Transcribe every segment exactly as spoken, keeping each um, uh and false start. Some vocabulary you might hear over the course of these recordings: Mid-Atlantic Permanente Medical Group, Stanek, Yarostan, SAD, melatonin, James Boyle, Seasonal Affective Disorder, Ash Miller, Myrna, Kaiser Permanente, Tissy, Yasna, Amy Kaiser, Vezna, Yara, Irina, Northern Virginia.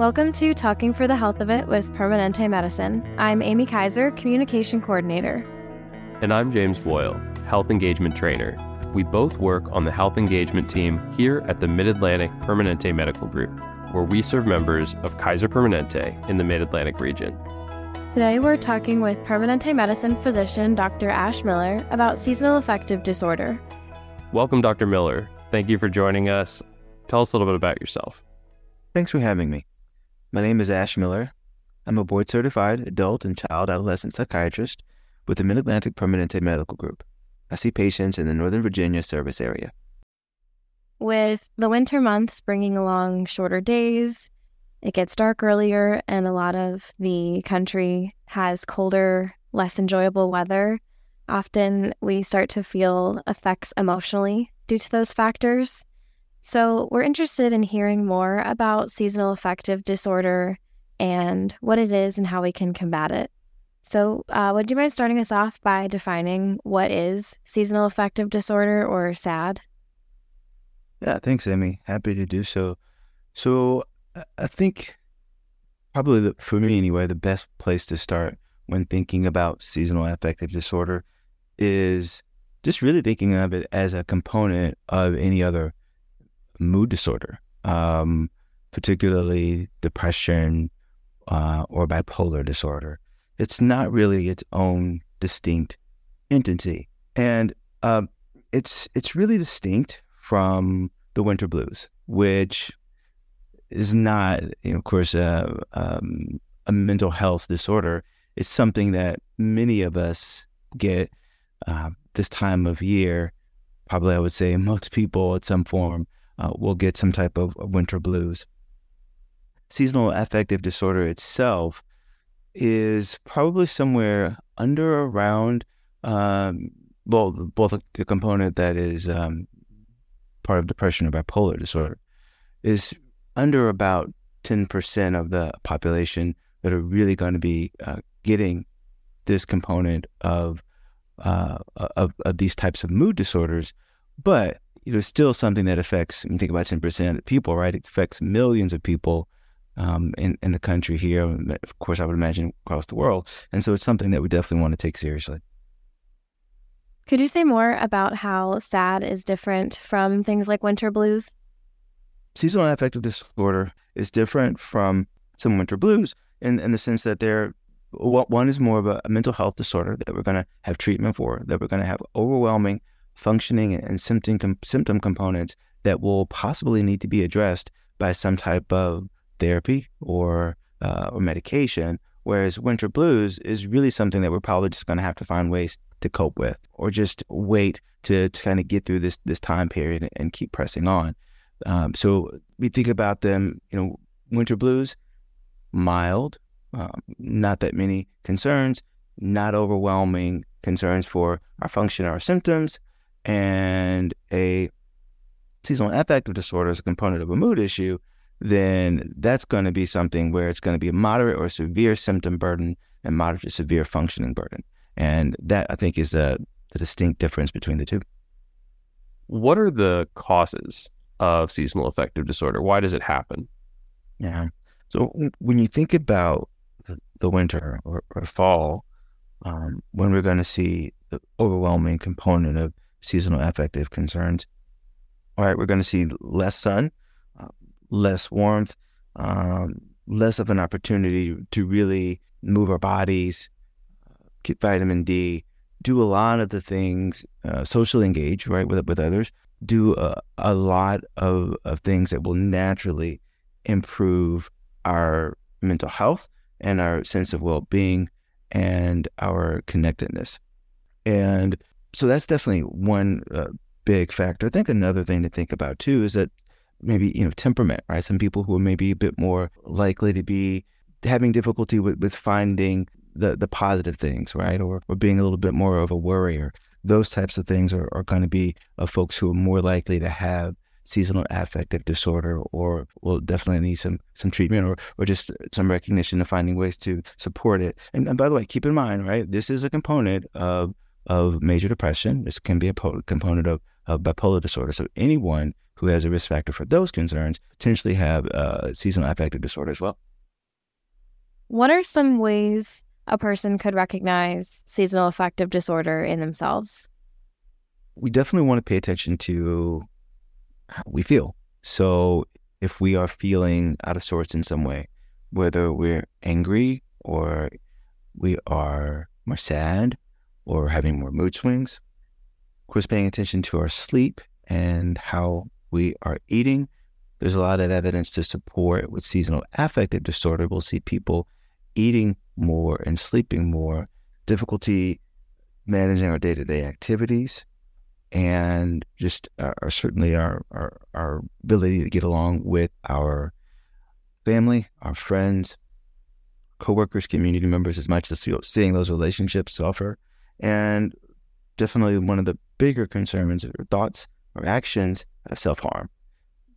Welcome to Talking for the Health of It with Permanente Medicine. I'm Amy Kaiser, Communication Coordinator. And I'm James Boyle, Health Engagement Trainer. We both work on the Health Engagement team here at the Mid-Atlantic Permanente Medical Group, where we serve members of Kaiser Permanente in the Mid-Atlantic region. Today we're talking with Permanente Medicine physician Doctor Ash Miller about seasonal affective disorder. Welcome, Doctor Miller. Thank you for joining us. Tell us a little bit about yourself. Thanks for having me. My name is Ash Miller. I'm a board-certified adult and child adolescent psychiatrist with the Mid-Atlantic Permanente Medical Group. I see patients in the Northern Virginia service area. With the winter months bringing along shorter days, it gets dark earlier, and a lot of the country has colder, less enjoyable weather. Often we start to feel effects emotionally due to those factors. So we're interested in hearing more about seasonal affective disorder and what it is and how we can combat it. So uh, would you mind starting us off by defining what is seasonal affective disorder, or S A D? Yeah, thanks, Amy. Happy to do so. So I think probably, the, for me anyway, the best place to start when thinking about seasonal affective disorder is just really thinking of it as a component of any other mood disorder, um, particularly depression uh, or bipolar disorder. It's not really its own distinct entity. And uh, it's it's really distinct from the winter blues, which is not, you know, of course, uh, um, a mental health disorder. It's something that many of us get uh, this time of year. Probably, I would say most people at some form uh, will get some type of winter blues. Seasonal affective disorder itself is probably somewhere under around, um, well, both the component that is um, part of depression or bipolar disorder is under about ten percent of the population that are really going to be uh, getting this component of, uh, of of these types of mood disorders. But you know, it's still something that affects, when you think about ten percent of people, right? It affects millions of people um, in, in the country here, of course, I would imagine across the world. And so it's something that we definitely want to take seriously. Could you say more about how S A D is different from things like winter blues? Seasonal affective disorder is different from some winter blues in, in the sense that they're, one is more of a mental health disorder that we're going to have treatment for, that we're going to have overwhelming functioning and symptom symptom components that will possibly need to be addressed by some type of therapy or uh, or medication, whereas winter blues is really something that we're probably just going to have to find ways to cope with or just wait to, to kind of get through this, this time period and keep pressing on. Um, so we think about them, you know, winter blues, mild, um, not that many concerns, not overwhelming concerns for our function or our symptoms. And a seasonal affective disorder is a component of a mood issue, then that's going to be something where it's going to be a moderate or severe symptom burden and moderate to severe functioning burden. And that, I think, is a, the distinct difference between the two. What are the causes of seasonal affective disorder? Why does it happen? Yeah. So when you think about the winter or, or fall, um, when we're going to see the overwhelming component of seasonal affective concerns, all right, we're going to see less sun, uh, less warmth, um, less of an opportunity to really move our bodies, get vitamin D, do a lot of the things, uh, socially engage, right, with with others, do a, a lot of, of things that will naturally improve our mental health and our sense of well-being and our connectedness. And so that's definitely one uh, big factor. I think another thing to think about too is that maybe, you know, temperament, right? Some people who are maybe a bit more likely to be having difficulty with, with finding the, the positive things, right? Or, or being a little bit more of a worrier. Those types of things are, are going to be uh, folks who are more likely to have seasonal affective disorder or will definitely need some some treatment or or just some recognition of finding ways to support it. And, and by the way, keep in mind, right, this is a component of of major depression. This can be a component of, of bipolar disorder. So anyone who has a risk factor for those concerns potentially have uh, seasonal affective disorder as well. What are some ways a person could recognize seasonal affective disorder in themselves? We definitely want to pay attention to how we feel. So if we are feeling out of sorts in some way, whether we're angry or we are more sad or having more mood swings, of course, paying attention to our sleep and how we are eating. There's a lot of evidence to support with seasonal affective disorder. We'll see people eating more and sleeping more, difficulty managing our day-to-day activities, and just uh, our, certainly our, our our ability to get along with our family, our friends, coworkers, community members, as much as seeing those relationships suffer. And definitely one of the bigger concerns or thoughts or actions of self-harm.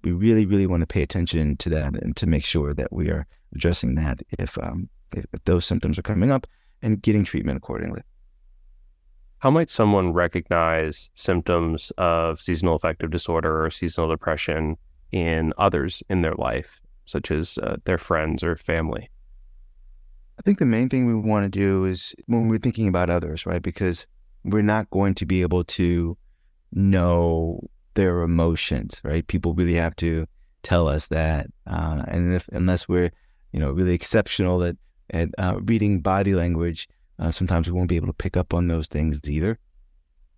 We really, really want to pay attention to that and to make sure that we are addressing that if, um, if those symptoms are coming up and getting treatment accordingly. How might someone recognize symptoms of seasonal affective disorder or seasonal depression in others in their life, such as uh, their friends or family? I think the main thing we want to do is when we're thinking about others, right? Because we're not going to be able to know their emotions, right? People really have to tell us that. Uh, and if, unless we're, you know, really exceptional at, at uh, reading body language, uh, sometimes we won't be able to pick up on those things either.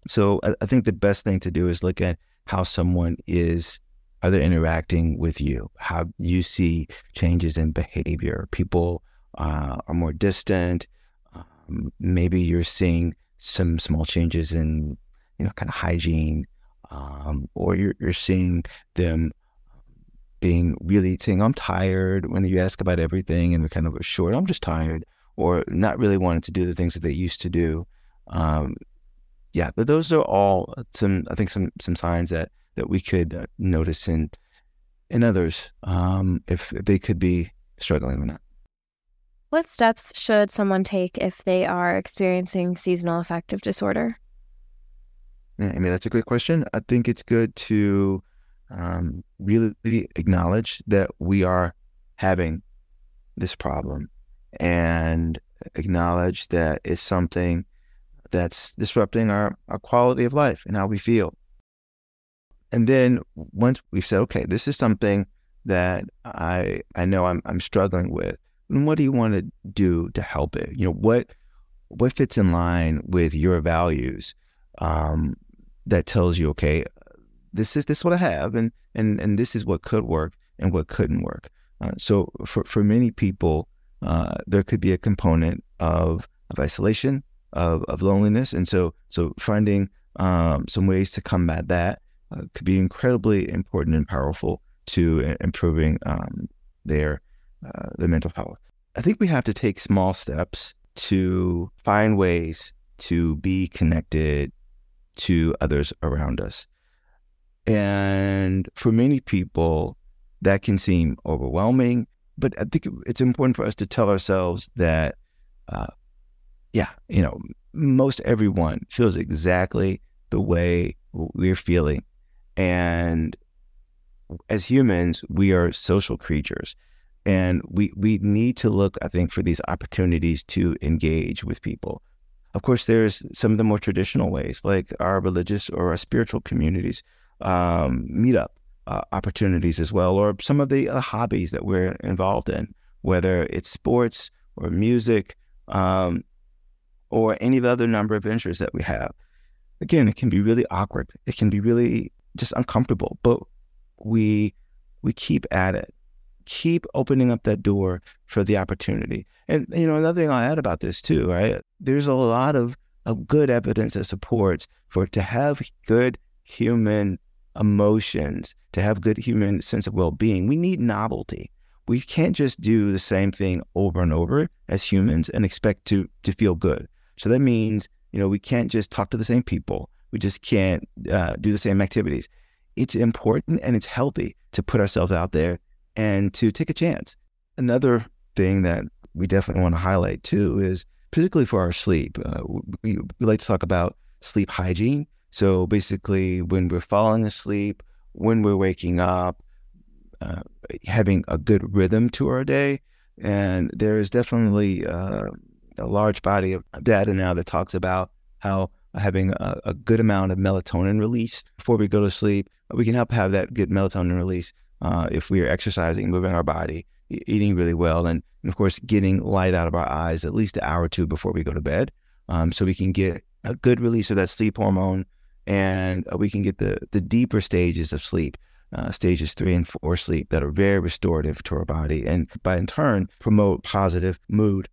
So I, I think the best thing to do is look at how someone is, are they interacting with you? How you see changes in behavior. People Uh, are more distant. Um, maybe you're seeing some small changes in, you know, kind of hygiene, um, or you're, you're seeing them being really saying, I'm tired when you ask about everything and they're kind of short, I'm just tired, or not really wanting to do the things that they used to do. Um, yeah, but those are all some, I think some, some signs that, that we could notice in, in others, um, if they could be struggling or not. What steps should someone take if they are experiencing seasonal affective disorder? Yeah, I mean, that's a great question. I think it's good to um, really acknowledge that we are having this problem and acknowledge that it's something that's disrupting our, our quality of life and how we feel. And then once we've said, okay, this is something that I I know I'm I'm struggling with, and what do you want to do to help it? You know, what what fits in line with your values um, that tells you, okay, this is this is what I have, and and and this is what could work and what couldn't work. Uh, so for for many people, uh, there could be a component of of isolation, of of loneliness, and so so finding um, some ways to combat that uh, could be incredibly important and powerful to improving um, their. Uh, the mental health. I think we have to take small steps to find ways to be connected to others around us. And for many people, that can seem overwhelming, but I think it's important for us to tell ourselves that, uh, yeah, you know, most everyone feels exactly the way we're feeling. And as humans, we are social creatures. And we, we need to look, I think, for these opportunities to engage with people. Of course, there's some of the more traditional ways, like our religious or our spiritual communities, um, meetup uh, opportunities as well, or some of the uh, hobbies that we're involved in, whether it's sports or music um, or any of the other number of interests that we have. Again, it can be really awkward. It can be really just uncomfortable, but we we keep at it. Keep opening up that door for the opportunity. And, you know, another thing I'll add about this too, right? There's a lot of, of good evidence that supports for to have good human emotions, to have good human sense of well-being. We need novelty. We can't just do the same thing over and over as humans and expect to to feel good. So that means, you know, we can't just talk to the same people. We just can't uh, do the same activities. It's important and it's healthy to put ourselves out there and to take a chance. Another thing that we definitely want to highlight too is particularly for our sleep. Uh, we, we like to talk about sleep hygiene. So basically, when we're falling asleep, when we're waking up, uh, having a good rhythm to our day. And there is definitely uh, a large body of data now that talks about how having a, a good amount of melatonin release before we go to sleep, we can help have that good melatonin release uh, if we are exercising, moving our body, e- eating really well, and, and of course getting light out of our eyes at least an hour or two before we go to bed, um, so we can get a good release of that sleep hormone, and uh, we can get the the deeper stages of sleep. Uh, stages three and four sleep that are very restorative to our body, and by in turn promote positive mood,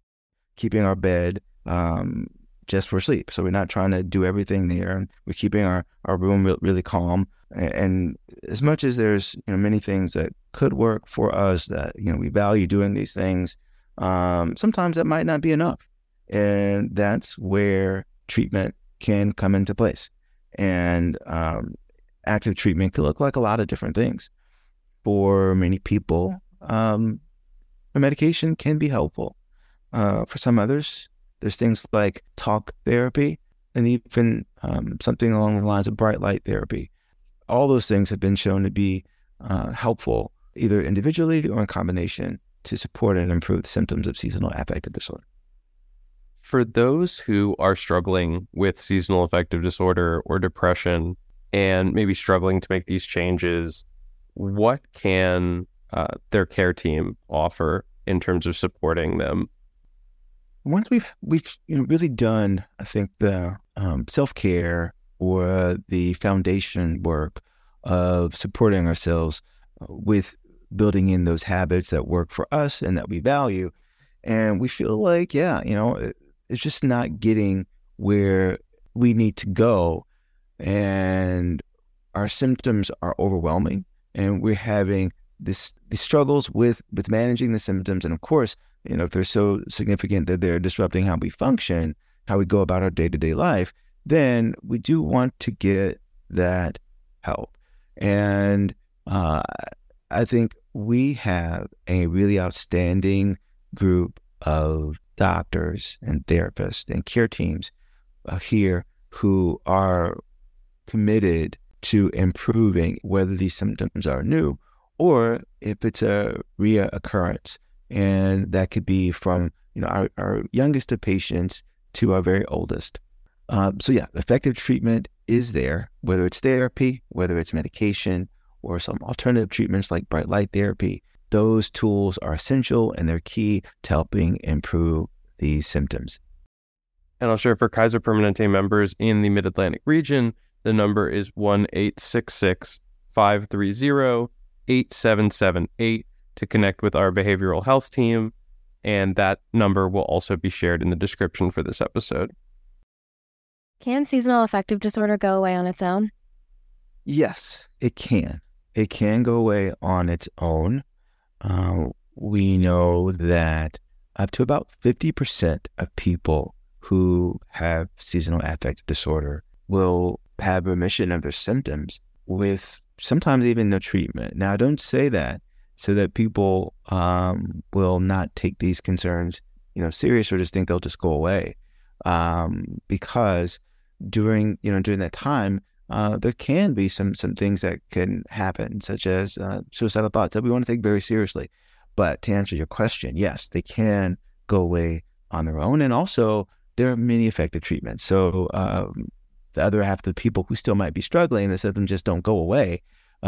keeping our bed um, just for sleep. So we're not trying to do everything there, and we're keeping our, our room re- really calm. And, and as much as there's you know many things that could work for us that you know we value doing these things, um, sometimes that might not be enough, and that's where treatment can come into place. And um, active treatment can look like a lot of different things. For many people, um, a medication can be helpful. Uh, for some others, there's things like talk therapy and even um, something along the lines of bright light therapy. All those things have been shown to be uh, helpful either individually or in combination to support and improve the symptoms of seasonal affective disorder. For those who are struggling with seasonal affective disorder or depression, and maybe struggling to make these changes, what can uh, their care team offer in terms of supporting them? Once we've we've you know, really done, I think, the um, self-care or the foundation work of supporting ourselves with building in those habits that work for us and that we value, and we feel like, yeah, you know, it's just not getting where we need to go, and our symptoms are overwhelming, and we're having this these struggles with, with managing the symptoms. And of course, you know, if they're so significant that they're disrupting how we function, how we go about our day-to-day life, then we do want to get that help. And uh, I think we have a really outstanding group of doctors and therapists and care teams uh, here who are committed to improving whether these symptoms are new or if it's a reoccurrence. And that could be from you know our, our youngest of patients to our very oldest. Um, so yeah, effective treatment is there, whether it's therapy, whether it's medication, or some alternative treatments like bright light therapy. Those tools are essential, and they're key to helping improve these symptoms. And I'll share for Kaiser Permanente members in the Mid-Atlantic region, the number is one eight six six, five three zero, eight seven seven eight to connect with our behavioral health team, and that number will also be shared in the description for this episode. Can seasonal affective disorder go away on its own? Yes, it can. It can go away on its own. Uh, we know that up to about fifty percent of people who have seasonal affective disorder will have remission of their symptoms with sometimes even no treatment. Now, I don't say that so that people um, will not take these concerns, you know, serious or just think they'll just go away. Um, because during, you know, during that time, uh, there can be some some things that can happen, such as uh, suicidal thoughts that we want to take very seriously. But to answer your question, yes, they can go away on their own, and also there are many effective treatments. So. Um, The other half of the people who still might be struggling, the symptoms just don't go away.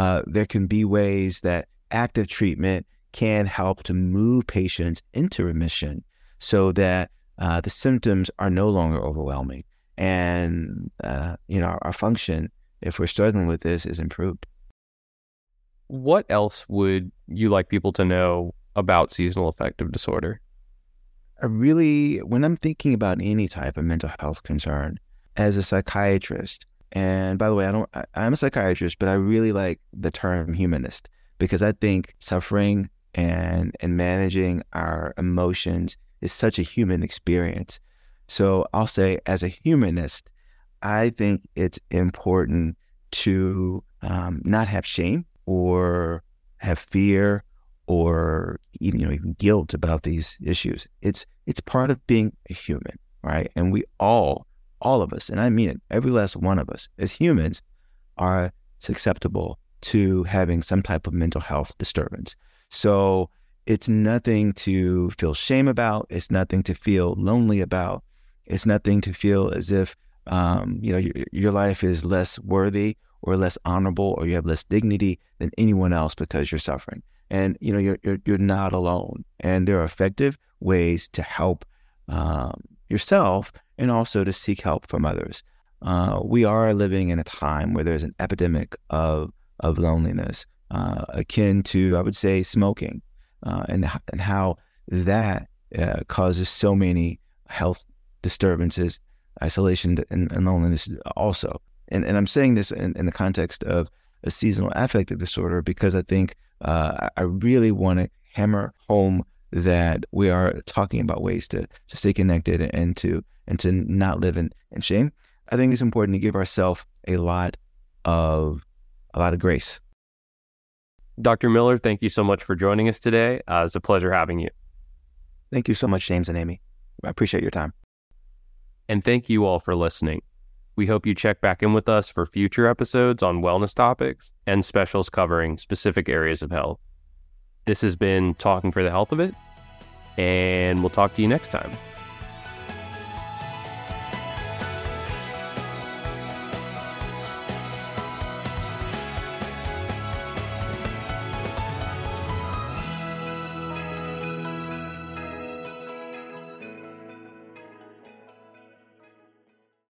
Uh, there can be ways that active treatment can help to move patients into remission so that uh, the symptoms are no longer overwhelming. And, uh, you know, our, our function, if we're struggling with this, is improved. What else would you like people to know about seasonal affective disorder? I really, when I'm thinking about any type of mental health concern, as a psychiatrist, and by the way, I don't, I, I'm a psychiatrist, but I really like the term humanist, because I think suffering and, and managing our emotions is such a human experience. So I'll say, as a humanist, I think it's important to um, not have shame or have fear or even, you know, even guilt about these issues. It's, it's part of being a human. right? And we all, all of us, and I mean it, every last one of us as humans are susceptible to having some type of mental health disturbance. So it's nothing to feel shame about. It's nothing to feel lonely about. It's nothing to feel as if, um, you know, your, your life is less worthy or less honorable, or you have less dignity than anyone else because you're suffering. And, you know, you're, you're, you're not alone. And there are effective ways to help um, yourself and also to seek help from others. Uh, we are living in a time where there's an epidemic of, of loneliness, uh, akin to, I would say, smoking, uh, and, and how that uh, causes so many health disturbances, isolation, and, and loneliness also. And, and I'm saying this in, in the context of a seasonal affective disorder, because I think uh, I really want to hammer home that we are talking about ways to, to stay connected and to and to not live in, in shame. I think it's important to give ourselves a lot of a lot of grace. Doctor Miller, thank you so much for joining us today. Uh, it's a pleasure having you. Thank you so much, James and Amy. I appreciate your time. And thank you all for listening. We hope you check back in with us for future episodes on wellness topics and specials covering specific areas of health. This has been Talking for the Health of It, and we'll talk to you next time.